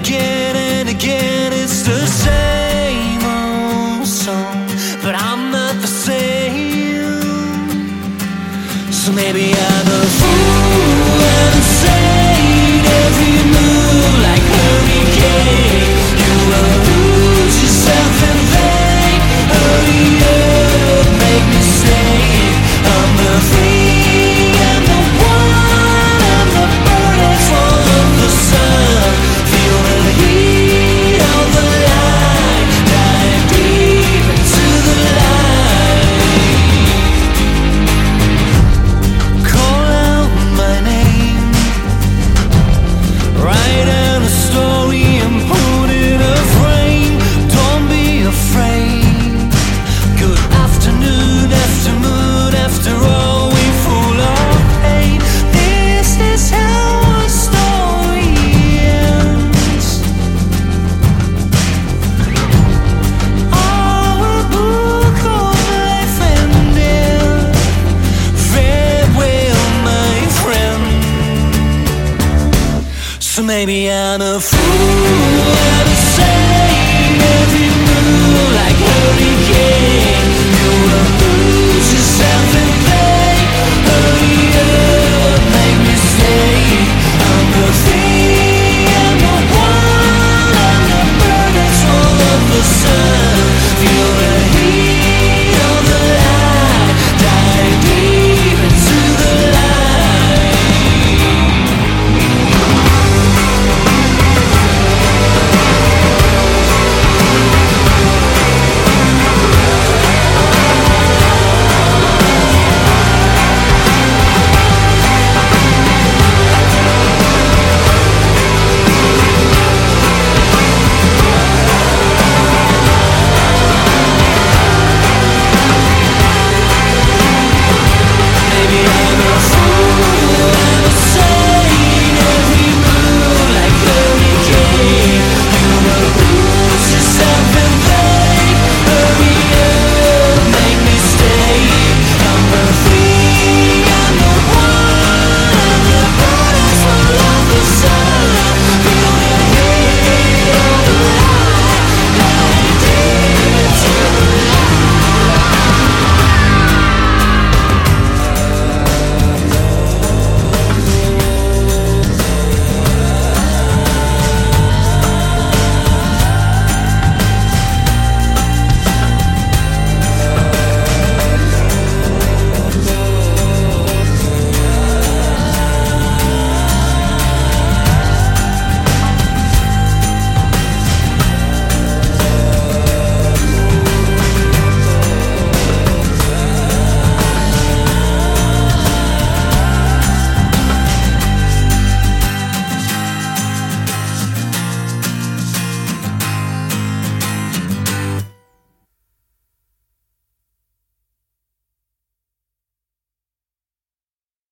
again and again. It's the same old song, but I'm not the same. So maybe I'm a fool and insane. Every move like hurricane. You will lose yourself in vain. Hurry up, make me safe. I'm the free and the one. I'm the burden for the sun. Feel the heat of the light. Dive deep into the light. Call out my name. Write out a story and put it in a frame. Don't be afraid. Good afternoon, afternoon. After all, we full of pain. This is how our story ends. Our book of life and death. Farewell, my friend. So maybe I'm a fool and insane. Every move like hurricane. You